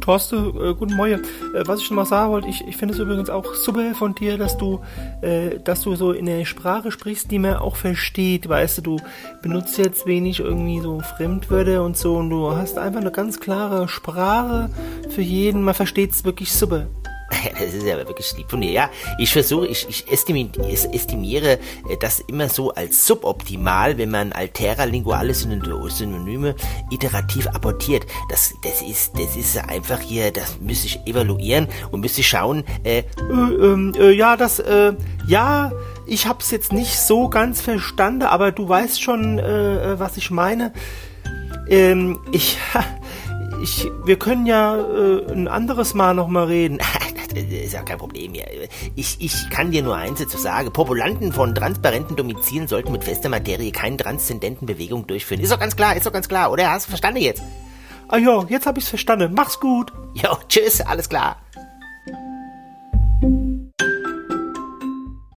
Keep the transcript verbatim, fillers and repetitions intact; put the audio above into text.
gut, Thorsten, äh, guten Morgen. Äh, was ich noch mal sagen wollte, ich, ich finde es übrigens auch super von dir, dass du, äh, dass du so in der Sprache sprichst, die man auch versteht, weißt du, du benutzt jetzt wenig irgendwie so Fremdwörter und so und du hast einfach eine ganz klare Sprache für jeden, man versteht es wirklich super. Das ist ja wirklich lieb von dir, ja. Ich versuche, ich, ich estimiere das immer so als suboptimal, wenn man altera-linguale Synonyme iterativ apportiert. Das, das ist, das ist einfach hier, das müsste ich evaluieren und müsste schauen, äh, äh, äh, ja, das, äh, ja, ich hab's jetzt nicht so ganz verstanden, aber du weißt schon, äh, was ich meine. Ähm, ich, ich, wir können ja, äh, ein anderes Mal nochmal reden. Das ist ja kein Problem hier. Ich, ich kann dir nur eins dazu sagen. Populanten von transparenten Domizilen sollten mit fester Materie keine transzendenten Bewegungen durchführen. Ist doch ganz klar, ist doch ganz klar, oder? Hast du verstanden jetzt? Ah ja, jetzt hab ich's verstanden. Mach's gut. Jo, tschüss, alles klar.